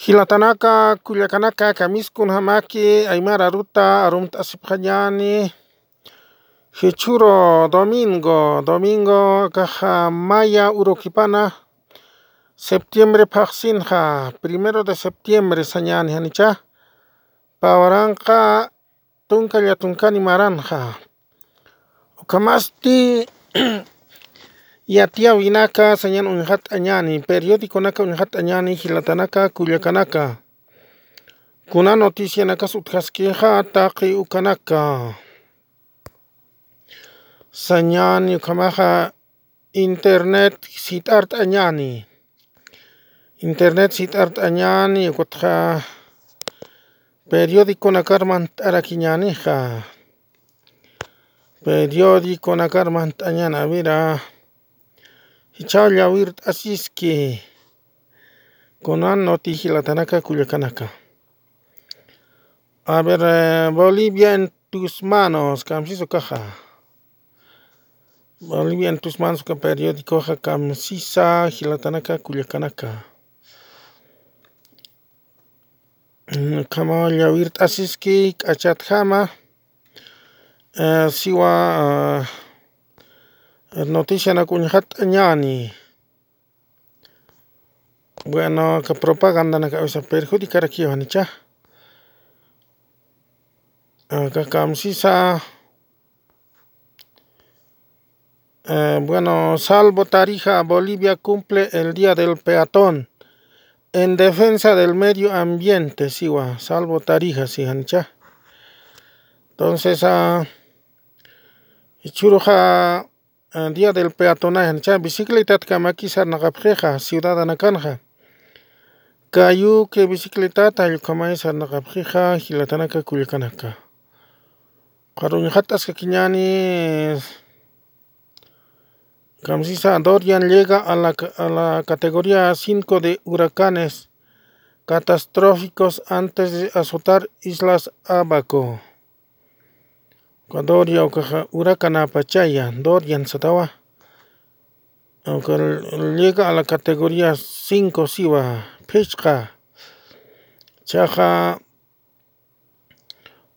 Hilatanaka, Culiacanaka, Camiscun, Hamaki, Aymara Ruta, Arumta Sipayani, Hichuro, Domingo, Caja Maya, Uruquipana, Septiembre Paxinja, 1 de septiembre, Sañan Janicha, Pavaranca, Tuncaya Tuncani Maranja, Ukamasti, Yatiyawinaka, Sañan Unhat Añani, Periódico Naka Unhat Añani, Hilatanaka, Culiacanaka, Kuna Noticia Naka Sutjasqueja, Taki Ukanaka, Sañan Yukamaja, Internet Sitart Añani, Ukotja, Periódico Nakarman Araquiñanija, Periódico Nakarman Añana, Vira. Chaulia Wirt Asiski Conan Noti Hilatanaka Culiacanaka. A ver, Bolivia en tus manos, Camsiso Caja. Bolivia en tus manos, que periódico Camsisa Hilatanaka Culiacanaka. Camaulia Wirt Asiski, Achatjama, Siwa. Noticia nakunjat añani. Bueno, que propaganda na cabeza perjudicar aquí, Vanicha. Acá Camsisa. Bueno, salvo Tarija, Bolivia cumple el día del peatón en defensa del medio ambiente, siwa. Salvo Tarija, sí, Vanicha. Entonces, Ichuruja. Día del peatonaje, bicicleta Kamakisar Nagapjeja, ciudad Anacanja. Cayu que bicicleta Tayukamaisar Nagapjeja, Hilatanaka Culiacanaka. Carunjatas Kakiñani Camsisa Dorian llega a la categoría 5 de huracanes catastróficos antes de azotar Islas Ábaco. Dorian o huracán Apachaya, Dorian Satawa, aunque llega a la categoría 5, Siva, Pesca, Chaja.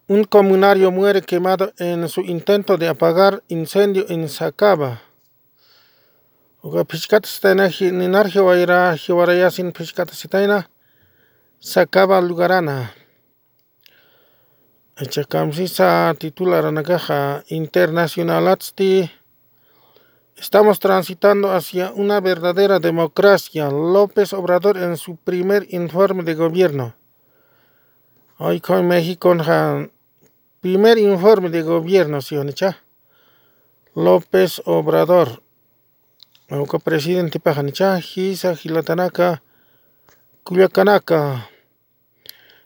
Un comunario muere quemado en su intento de apagar incendio en Sacaba. Oca Pescat Sitaina, Ninar Jivaraya, Jivaraya sin Pescat Sitaina, Sacaba Lugarana. Chacamsisa titular Anagaja Internacional Atsti. Estamos transitando hacia una verdadera democracia. López Obrador en su primer informe de gobierno. Hoy con México, primer informe de gobierno, Sionicha. López Obrador. Auca presidente Pajanicha, Gisa Hilatanaka, Culiacanaka.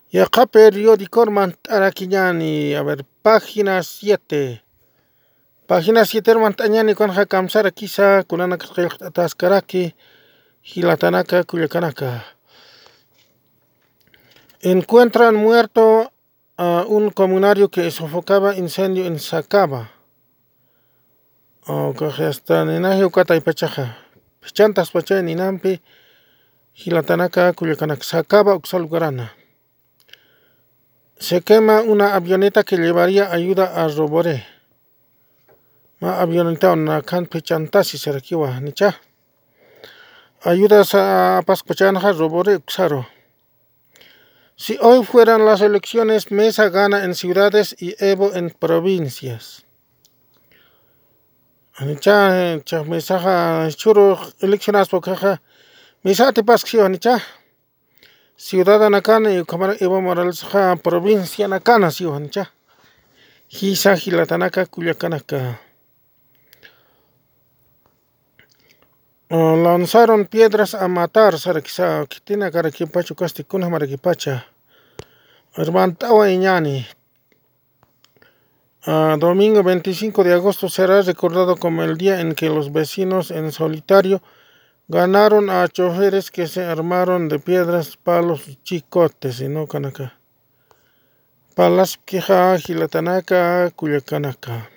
Y acá periódico Araquiñani, a ver, página 7. Página 7, Mantañani, con Jacamsara, quizá, Kunanaka, Tascaraki, Hilatanaka, Culiacanaka. Encuentran muerto a un comunario que sofocaba incendio en Sacaba. O Cajastan, Enaje, Ucata y Pachaja. Pechantas, Pachani, Nampi, Hilatanaka, Culiacanaka, Sacaba, Uxalgarana. Se quema una avioneta que llevaría ayuda a Roboré. Ma avioneta una canpechantasi serakiwa nicha. Ayudas a Pascochanha Roboré Uxaro. Si hoy fueran las elecciones, Mesa gana en ciudades y Evo en provincias. Nicha, Mesa, churro, eleccionas bocaja. Mesa te pasquio nicha. Ciudad Nakana y cámara Evo Morales, provincia Nakana, Siwancha. Hisa Hilatanaka, Culiacanaka. Lanzaron piedras a matar, Sarakiza, Kitina, Caraquipacho, Casticuna, Maraquipacha. Hermantawa Iñani. Domingo 25 de agosto será recordado como el día en que los vecinos en solitario ganaron a choferes que se armaron de piedras, palos y chicotes, y no Kanaka. Palas queja, Hilatanaka, Culiacanaka.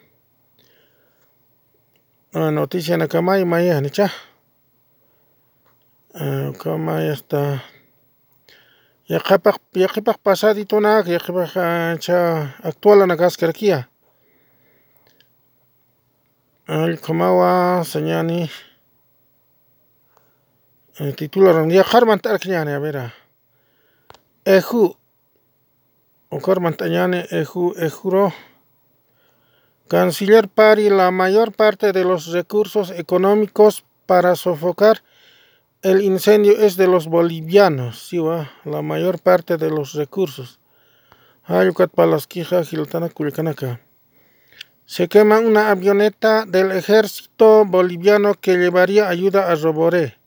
Noticia Nakamay, Maya, Nicha. Kamay está. Yakipak pasadito na, yakipak cha actual na gaskarkia. Alcomawa, señani. El titular, ya Harman Tarkñane, a ver. Eju. O Harman Tañane, Eju, Ejuro. Canciller Pari, la mayor parte de los recursos económicos para sofocar el incendio es de los bolivianos. Sí, va, la mayor parte de los recursos. Ayucat Palasquija, Giltana, Culicanaca. Se quema una avioneta del ejército boliviano que llevaría ayuda a Roboré.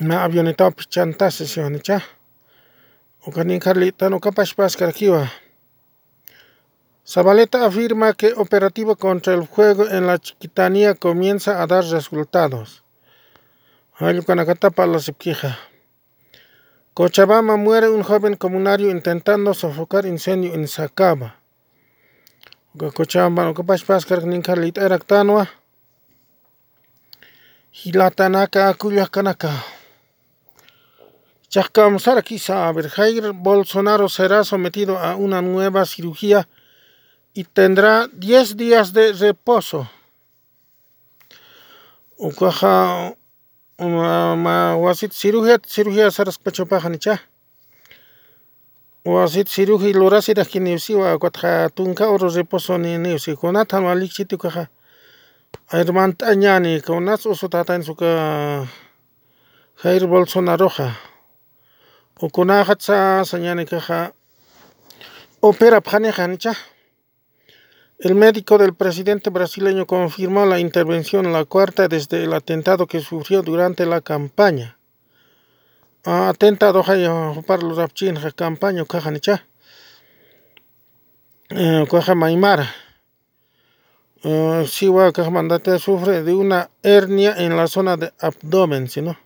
Una avioneta pichanta sesión, ¿ya? O canin Carlita, no capaz pascar aquí va. Zabaleta afirma que operativo contra el juego en la Chiquitanía comienza a dar resultados. Ayucanacatapa la sepquija. Cochabamba muere un joven comunario intentando sofocar incendio en Sacaba. Cochabamba no capaz pascar ni Carlita era actanua. Hilatanaka Kuyakanaka. Chascamsar quizá Jair Bolsonaro será sometido a una nueva cirugía y tendrá 10 días de reposo. Ukaja wasit cirugía saras pachopajanicha. Wasit cirugía lorasira kineusiwa kwatja tunka oro reposo ni neusi konatan walichiti ukaja. Herman Tañani, con las usotata en su Jair Bolsonaro, o con Agatha Sañani, caja opera Pjanejanicha. El médico del presidente brasileño confirmó la intervención, la cuarta desde el atentado que sufrió durante la campaña. Atentado, Jayo, Parlo Rapchin, campaña, Cajanicha, Caja Maimara. Siwa Kajmandate sufre de una hernia en la zona de abdomen, si no.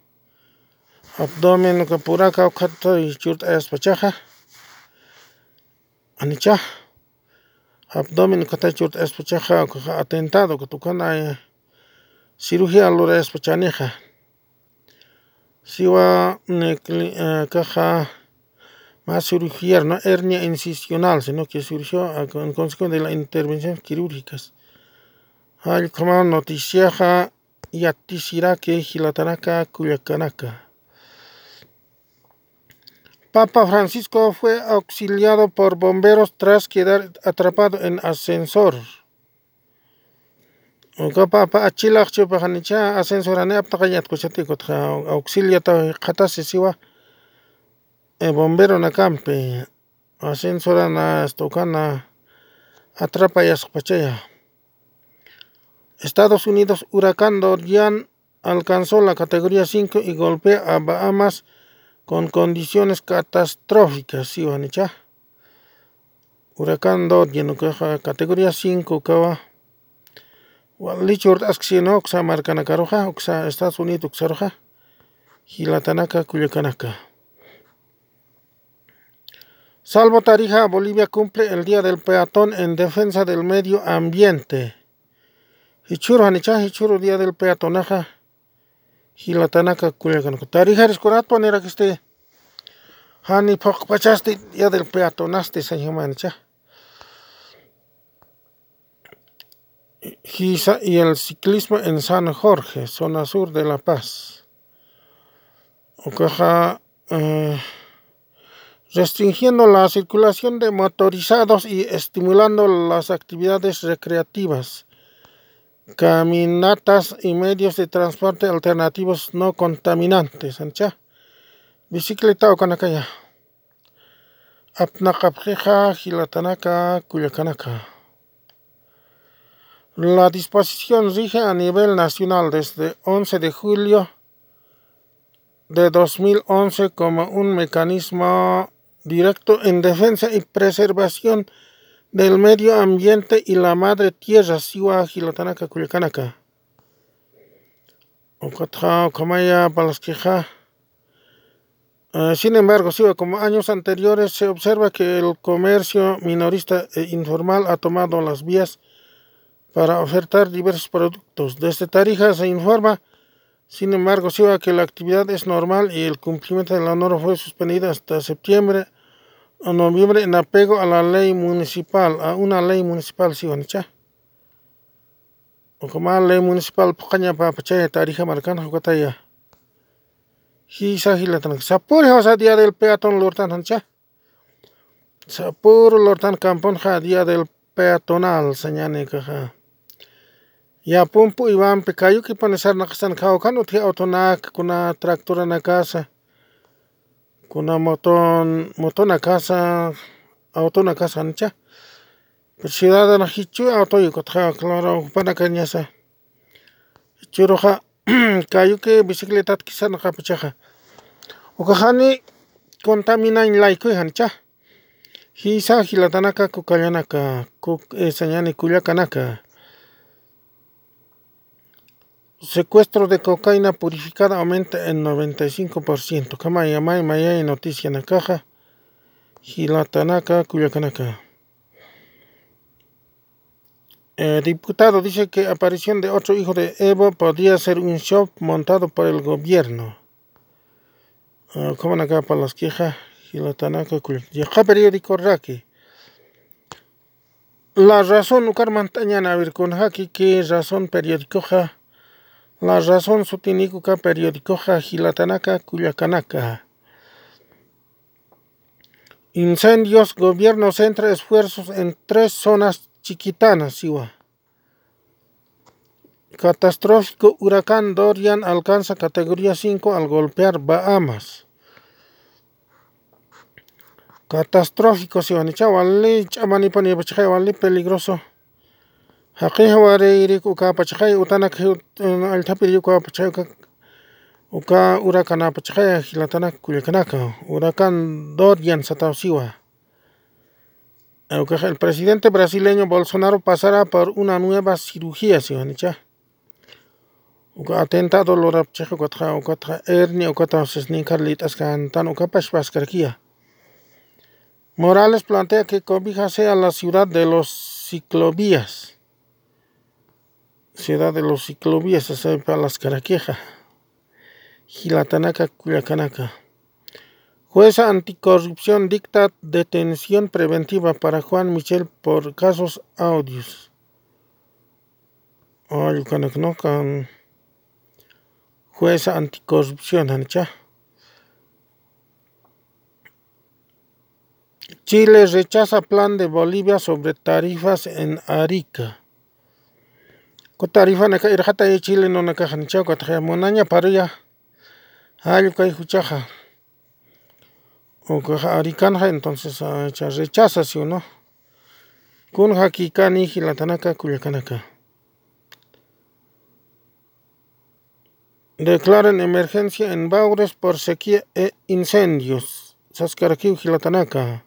Abdomen Kapuraka Kato y Churt Espachaja. Anicha. Abdomen Kata Churt Espachaja, atentado, que tu cana cirugía Lora Espachaneja. Siwa Kaja más cirugía, no hernia incisional, sino que surgió en consecuencia de las intervenciones quirúrgicas. Hay como noticia Yatisirake Hilatanaka Cuyacanaka. Papa Francisco fue auxiliado por bomberos tras quedar atrapado en ascensor. Oka Papa Achila Chupanicha ascensorane aptakayat Kuchatikot auxiliata Katasisiwa bombero Nakampe ascensorana Stokana Atrapayas Pachea. Estados Unidos, Huracán Dorian alcanzó la categoría 5 y golpea a Bahamas con condiciones catastróficas. ¿Sí, Vanicha? Huracán Dorian, categoría 5, Kawa. Walichur Asksino, Oxa Marcanakaroja, Oxa Estados Unidos, Oxaroja, Gilatanaka, Culiacanaka. Salvo Tarija, Bolivia cumple el Día del Peatón en defensa del medio ambiente. Hichuro hanicha, hichuro día del peatonaja. Hilatanaka Culiacanaka. Tarijares corato nera que esté. Hani pok pachaste día del peatonaste, sanjimanicha. Giza y el ciclismo en San Jorge, zona sur de La Paz. Ocaja. Restringiendo la circulación de motorizados y estimulando las actividades recreativas. Caminatas y medios de transporte alternativos no contaminantes. ¿Ancha? Bicicleta o canacaya. Apnacapjeja, Gilatanaka, Cuyacanaka. La disposición rige a nivel nacional desde 11 de julio de 2011 como un mecanismo directo en defensa y preservación del medio ambiente y la madre tierra. Siwa Gilatanaka Culiacanaka. Ocatja Ocamaya Palasquija. Sin embargo, siwa, como años anteriores, se observa que el comercio minorista e informal ha tomado las vías para ofertar diversos productos. Desde Tarija se informa Sin embargo, se observa que la actividad es normal y el cumplimiento de la norma fue suspendido hasta septiembre o noviembre en apego a la ley municipal, a una ley municipal, sí, ¿no? Como la ley municipal, pequeña para pechar tarija marcana, ¿cuataya? Hisahilatan. Sapur, ¿hasa día del peatón lortan, ¿hancha? Sapur, lortan campón, ¿ha día del peatonal, señane, caja? Ya pumpu Iván Picayo que panesar nakasan kaokan uti autonak kuna traktora nakasa kuna moton nakasa auto nakasan cha ciudad na hichu auto yukotha claro panakanya sa churoha kayo que bicicleta kisan kapachaha ukahani contaminan laiku hancha hisa hilatanaka kukalyanaka kuk esanyani kulyakanaka. Secuestro de cocaína purificada aumenta en 95%. Kama yamai maya noticia na caja. Gilatanaka, Cuyacanaka. Diputado dice que aparición de otro hijo de Evo podría ser un show montado por el gobierno. Como acá para las quejas. Gilatanaka, Cuyacanaka. Periódico Raki. La razón, Ucar Montañana, a ver con Haki, que razón periódico ja. La razón sutinícuca periódico Jajilatanaka Cuyacanaka. Incendios, gobierno centra esfuerzos en 3 zonas chiquitanas. Siwa. Catastrófico huracán Dorian alcanza categoría 5 al golpear Bahamas. Catastrófico Siwa. Nichawali, chamanipani, pachayawali, peligroso. Hakihawari uka pachai utanak altapiriuka pachai uka urakana pachai hilatanak kulikanaka huracán Dorian Satausiwa. El presidente brasileño Bolsonaro pasará por una nueva cirugía, Sivanicha. Uka atentado lorapchejo katra ukatra erni ukatra sesnikarlitas cantan ukapashpaskarkia. Morales plantea que cobija sea la ciudad de los ciclovías. Ciudad de los ciclovías, se sabe para las caraquejas. Gilatanaka, Cuyacanaka. Jueza anticorrupción dicta detención preventiva para Juan Michel por casos audios. Ayucanacnocan. Jueza anticorrupción, Hancha. Chile rechaza plan de Bolivia sobre tarifas en Arica. Tarifa naka irjata y Chile no naka hanchao katraja monaña parilla ayukai huchaja o kaja aricanja entonces rechaza si uno kun hakikani hilatanaka Cuyacanaka. Declaran emergencia en Baures por sequía e incendios. Saskarakiu Hilatanaka.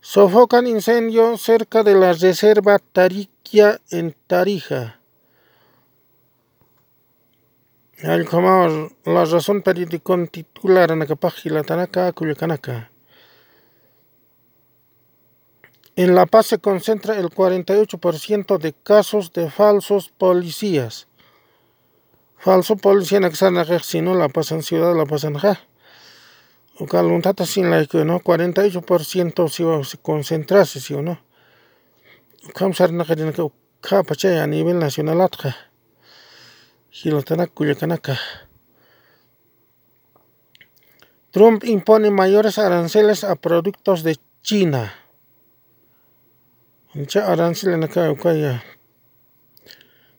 Sofocan incendio cerca de la reserva Tariquia en Tarija. La razón periódico titular en la Gilatanaka, Cuyacanaka. En La Paz se concentra el 48% de casos de falsos policías. Falso policía en Axanaja, si no la pasan ciudad, la pasan ja. Ucaluntata sin la que no 48% si concentrase si uno camsar na cadena que capache a nivel nacional atra Gilatana Cuyacanaka. Trump impone mayores aranceles a productos de China. Mucha arancel en acá ucaya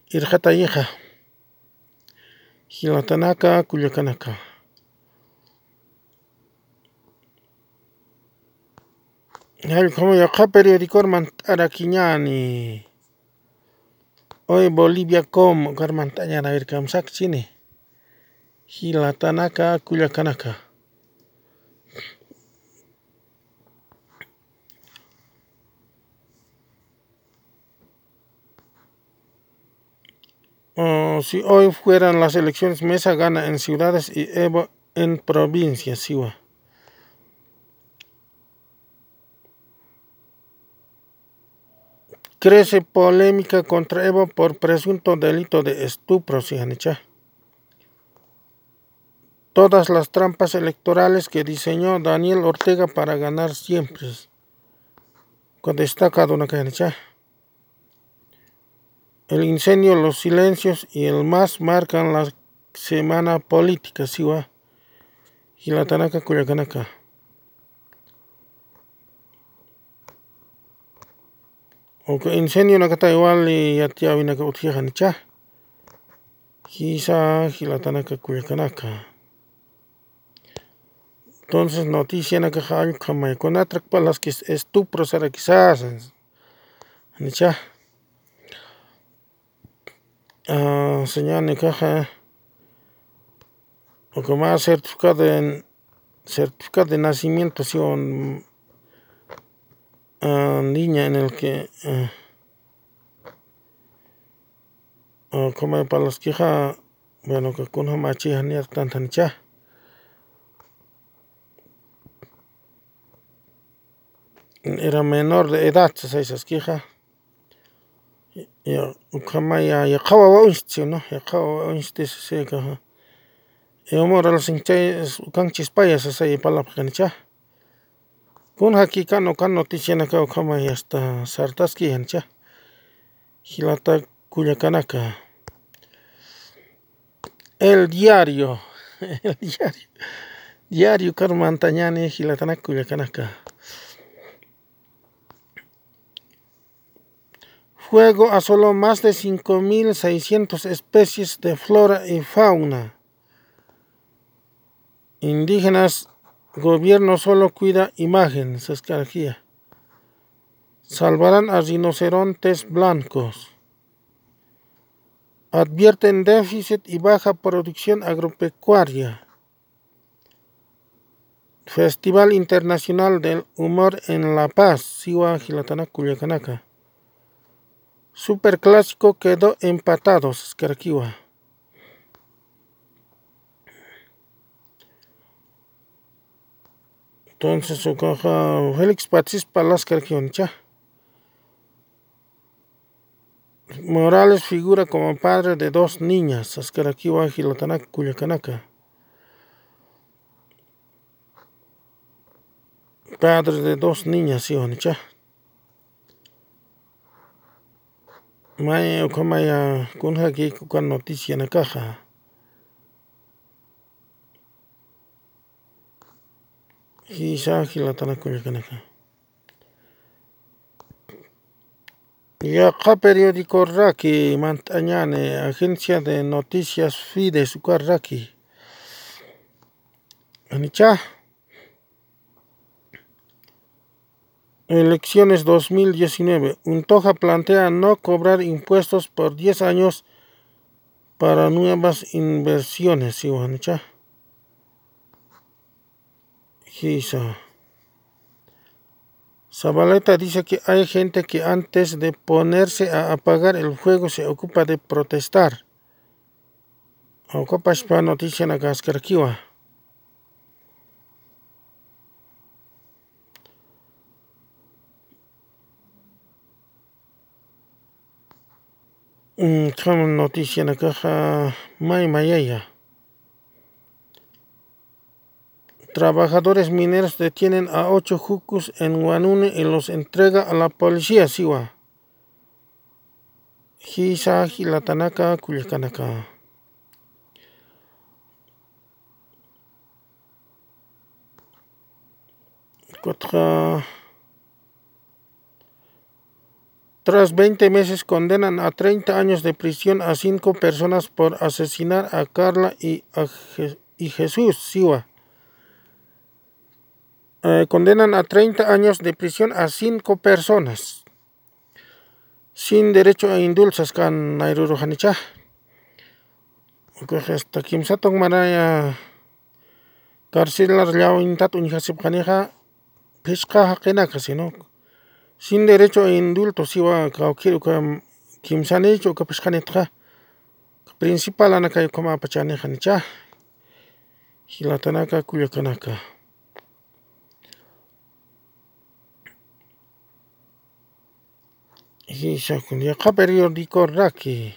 irjata hija Gilatanaka Cuyacanaka. Como ya acá periódico Araquiñani. Hoy Bolivia como Carmantañana a ver camsac chine. Gilatanaka Cuyacanaka. Si hoy fueran las elecciones, Mesa gana en ciudades y Evo en provincias, Siwa. Crece polémica contra Evo por presunto delito de estupro, Sihanicha. todas las trampas electorales que diseñó Daniel Ortega para ganar siempre. Cuando destaca Dona Cancha, el incendio, los silencios y el más marcan la semana política, si va. Y la Tanaka Cuyacanaca. Ok, incendio Nakata igual y Yatiyawinaka Utijanicha. Quizá Gilatanaka Cuyacanaca. Entonces, noticia Nakaja Ayukama. Con atrapa las que estupro será quizás. Anicha. Señor Nakaja. O como más certificado de nacimiento, si un niña en el que como para las quejas, bueno, que con jamachija ni tantancha. Era menor de edad, se esas quejas. Ya, como ya acababa un sitio, ¿no? Ya acababa un sitio, se queja. Evo Morales es un chispaya se hace para la cancha. Con hakikano can noticia en acá o cama y hasta sartaski hencha. Gilata Cuyacanaka. El diario. El diario. Diario Carmantañani Gilatana Cuyacanaka. Fuego asoló más de 5,600 especies de flora y fauna. Indígenas, gobierno solo cuida imagen, se escargía. Salvarán a rinocerontes blancos. Advierten déficit y baja producción agropecuaria. Festival Internacional del Humor en La Paz, Siwa Gilatana Cuyacanaca. Superclásico quedó empatado, se escargía. Entonces, su caja Félix Patis Palascar Kioncha. Morales figura como padre de dos niñas, Ascaraquiwa Gilatana Cuyacanaca. Padre de dos niñas, Ioncha. Maya Okamaya Kunhaki Kukan noticia en la caja. Quizá Gilatana Cuyacanaca. Yaka periódico Raki, Mantañane, agencia de noticias Fides, Ucarraki. Anicha. Elecciones 2019. Untoja plantea no cobrar impuestos por 10 años para nuevas inversiones, Anicha. Quizá. Zabaleta dice que hay gente que antes de ponerse a apagar el fuego se ocupa de protestar. Ocupa esta noticia en la cascarquiva. Noticia en la caja Maymayaya. Trabajadores mineros detienen a 8 jucus en Guanune y los entrega a la policía, Siwa. Hisa Gilatanaka Cuyacanaka. Tras 20 meses condenan a 30 años de prisión a 5 personas por asesinar a Carla y Jesús, Siwa. Condenan a 30 años de prisión a 5 personas sin derecho a indulsas kan Nairuru Hanicha. Hasta Kim Satong Maraya Carcelar Yao Intat Unijasip Haneja Pesca Hakenaka, sino sin derecho a indulto, si va Kaukiru Kim Sanich o Kapeshanetra, principal Anaka Koma Pachane Hanicha, Gilatanaka Cuyacanaka. Y Shakunia periódico Raki.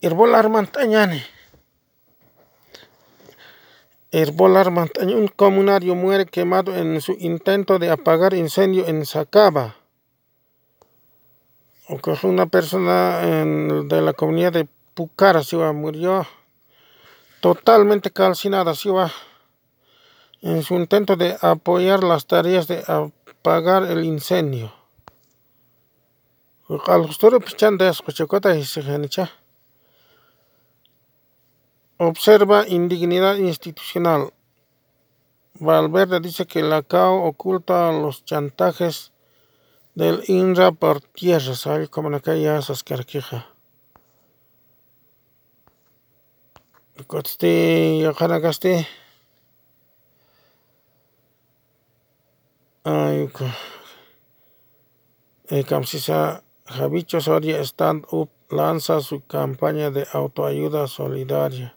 Irbolar Mantañane. Herbolar Montaña. Un comunario muere quemado en su intento de apagar incendio en Sacaba. Una persona de la comunidad de Pucara, sí, murió totalmente calcinada, sí, en su intento de apoyar las tareas de apagar el incendio. Al justo pichan de escuchacota y se genicha. Observa indignidad institucional. Valverde dice que la CAO oculta los chantajes del INRA por tierra, ¿sabe? Como acá ya esas carquejas. Javicho Soria Stand Up lanza su campaña de autoayuda solidaria.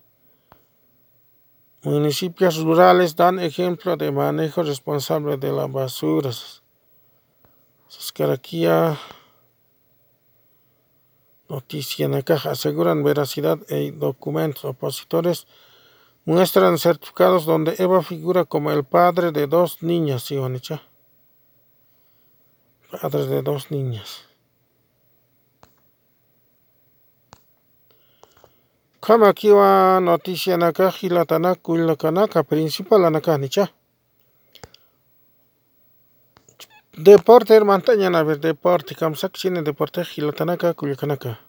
Municipios rurales dan ejemplo de manejo responsable de las basuras. Sascaraquía. Noticia en la caja. Aseguran veracidad y documentos. Opositores muestran certificados donde Eva figura como el padre de dos niñas. ¿Sí, Onicha? Padre de dos niñas. Kama aquí va noticia en la caja. Y la tanaku y la canaca. Principal en la caja, Nicha. Deporte hermantaña na ver deporte kamsak chine deporte hilatanaka kuyakanaka.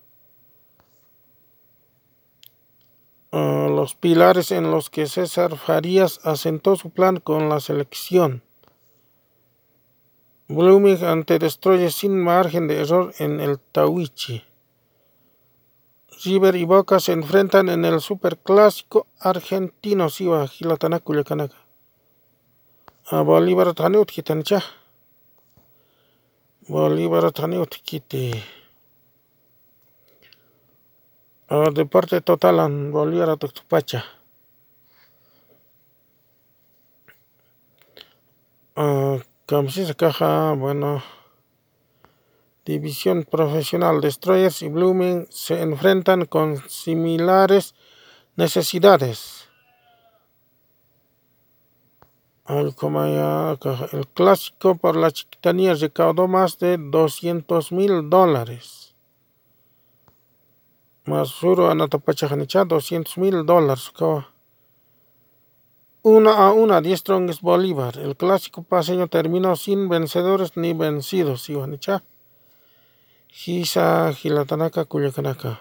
Los pilares en los que César Farías asentó su plan con la selección. Blooming ante Destroyer sin margen de error en el Tawichi. River y Boca se enfrentan en el superclásico argentino. Siva hilatanaka kuyakanaka. A Bolívar tanut hitancha. Bolívar Taniutkiti. Deporte total en Bolívar Tupacha. Camiseta caja, bueno. División profesional. Destroyers y Blooming se enfrentan con similares necesidades. El clásico por la chiquitanía recaudó más de $200,000. Masuro Anatapachajanicha, $200,000. Una a una, 10 trongues Bolívar. El clásico paseño terminó sin vencedores ni vencidos. Iwanicha. Hisa Hilatanaka Kuyakanaka.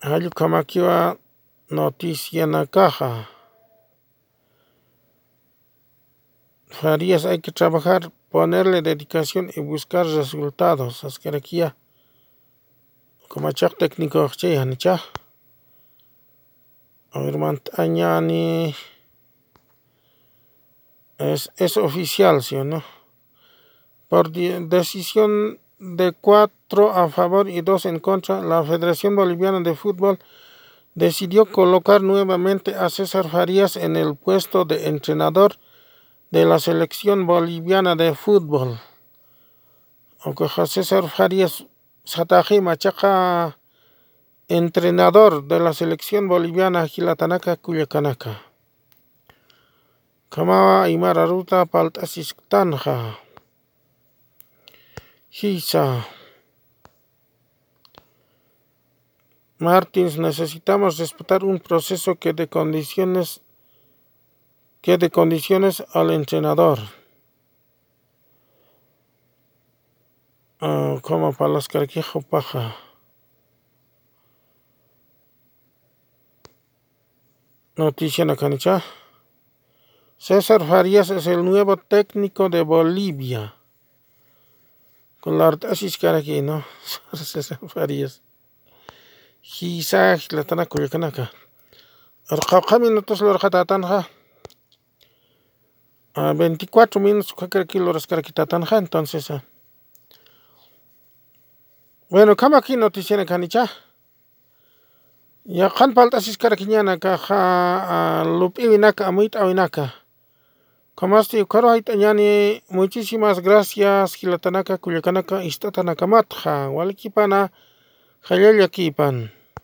Hayukamakiwa. Noticia en la caja. Farías, hay que trabajar, ponerle dedicación y buscar resultados. Asqueraquía. Como chac técnico, che, anicha. Añani. Es oficial, ¿sí o no? Por decisión de 4 a favor y 2 en contra, la Federación Boliviana de Fútbol decidió colocar nuevamente a César Farías en el puesto de entrenador de la selección boliviana de fútbol. Aunque César Farías Sataji Machaca, entrenador de la selección boliviana Hilatanaka Kuyakanaka. Kamawa Imara Ruta Paltasistanja. Hisa. Martins, necesitamos respetar un proceso que dé condiciones al entrenador. Como para las carquejo paja. Noticia en la cancha. César Farías es el nuevo técnico de Bolivia. Con la artesis cara aquí, ¿no? César Farías. Quizá la tana cuyacanaka. Arjauja minutos lo arjatanja. A 24 minutos cualquier kilo rascarquitanja. Entonces, bueno, ¿cómo aquí noticia en canicha? Ya can falta siscarquiñana caja. Lupivinaka, muitawinaka. Como este ukarohaitañani, muchísimas gracias. Hilatanaka, cuyacanaka, istatanaka matja. Walkipana. Jalal Yakipan.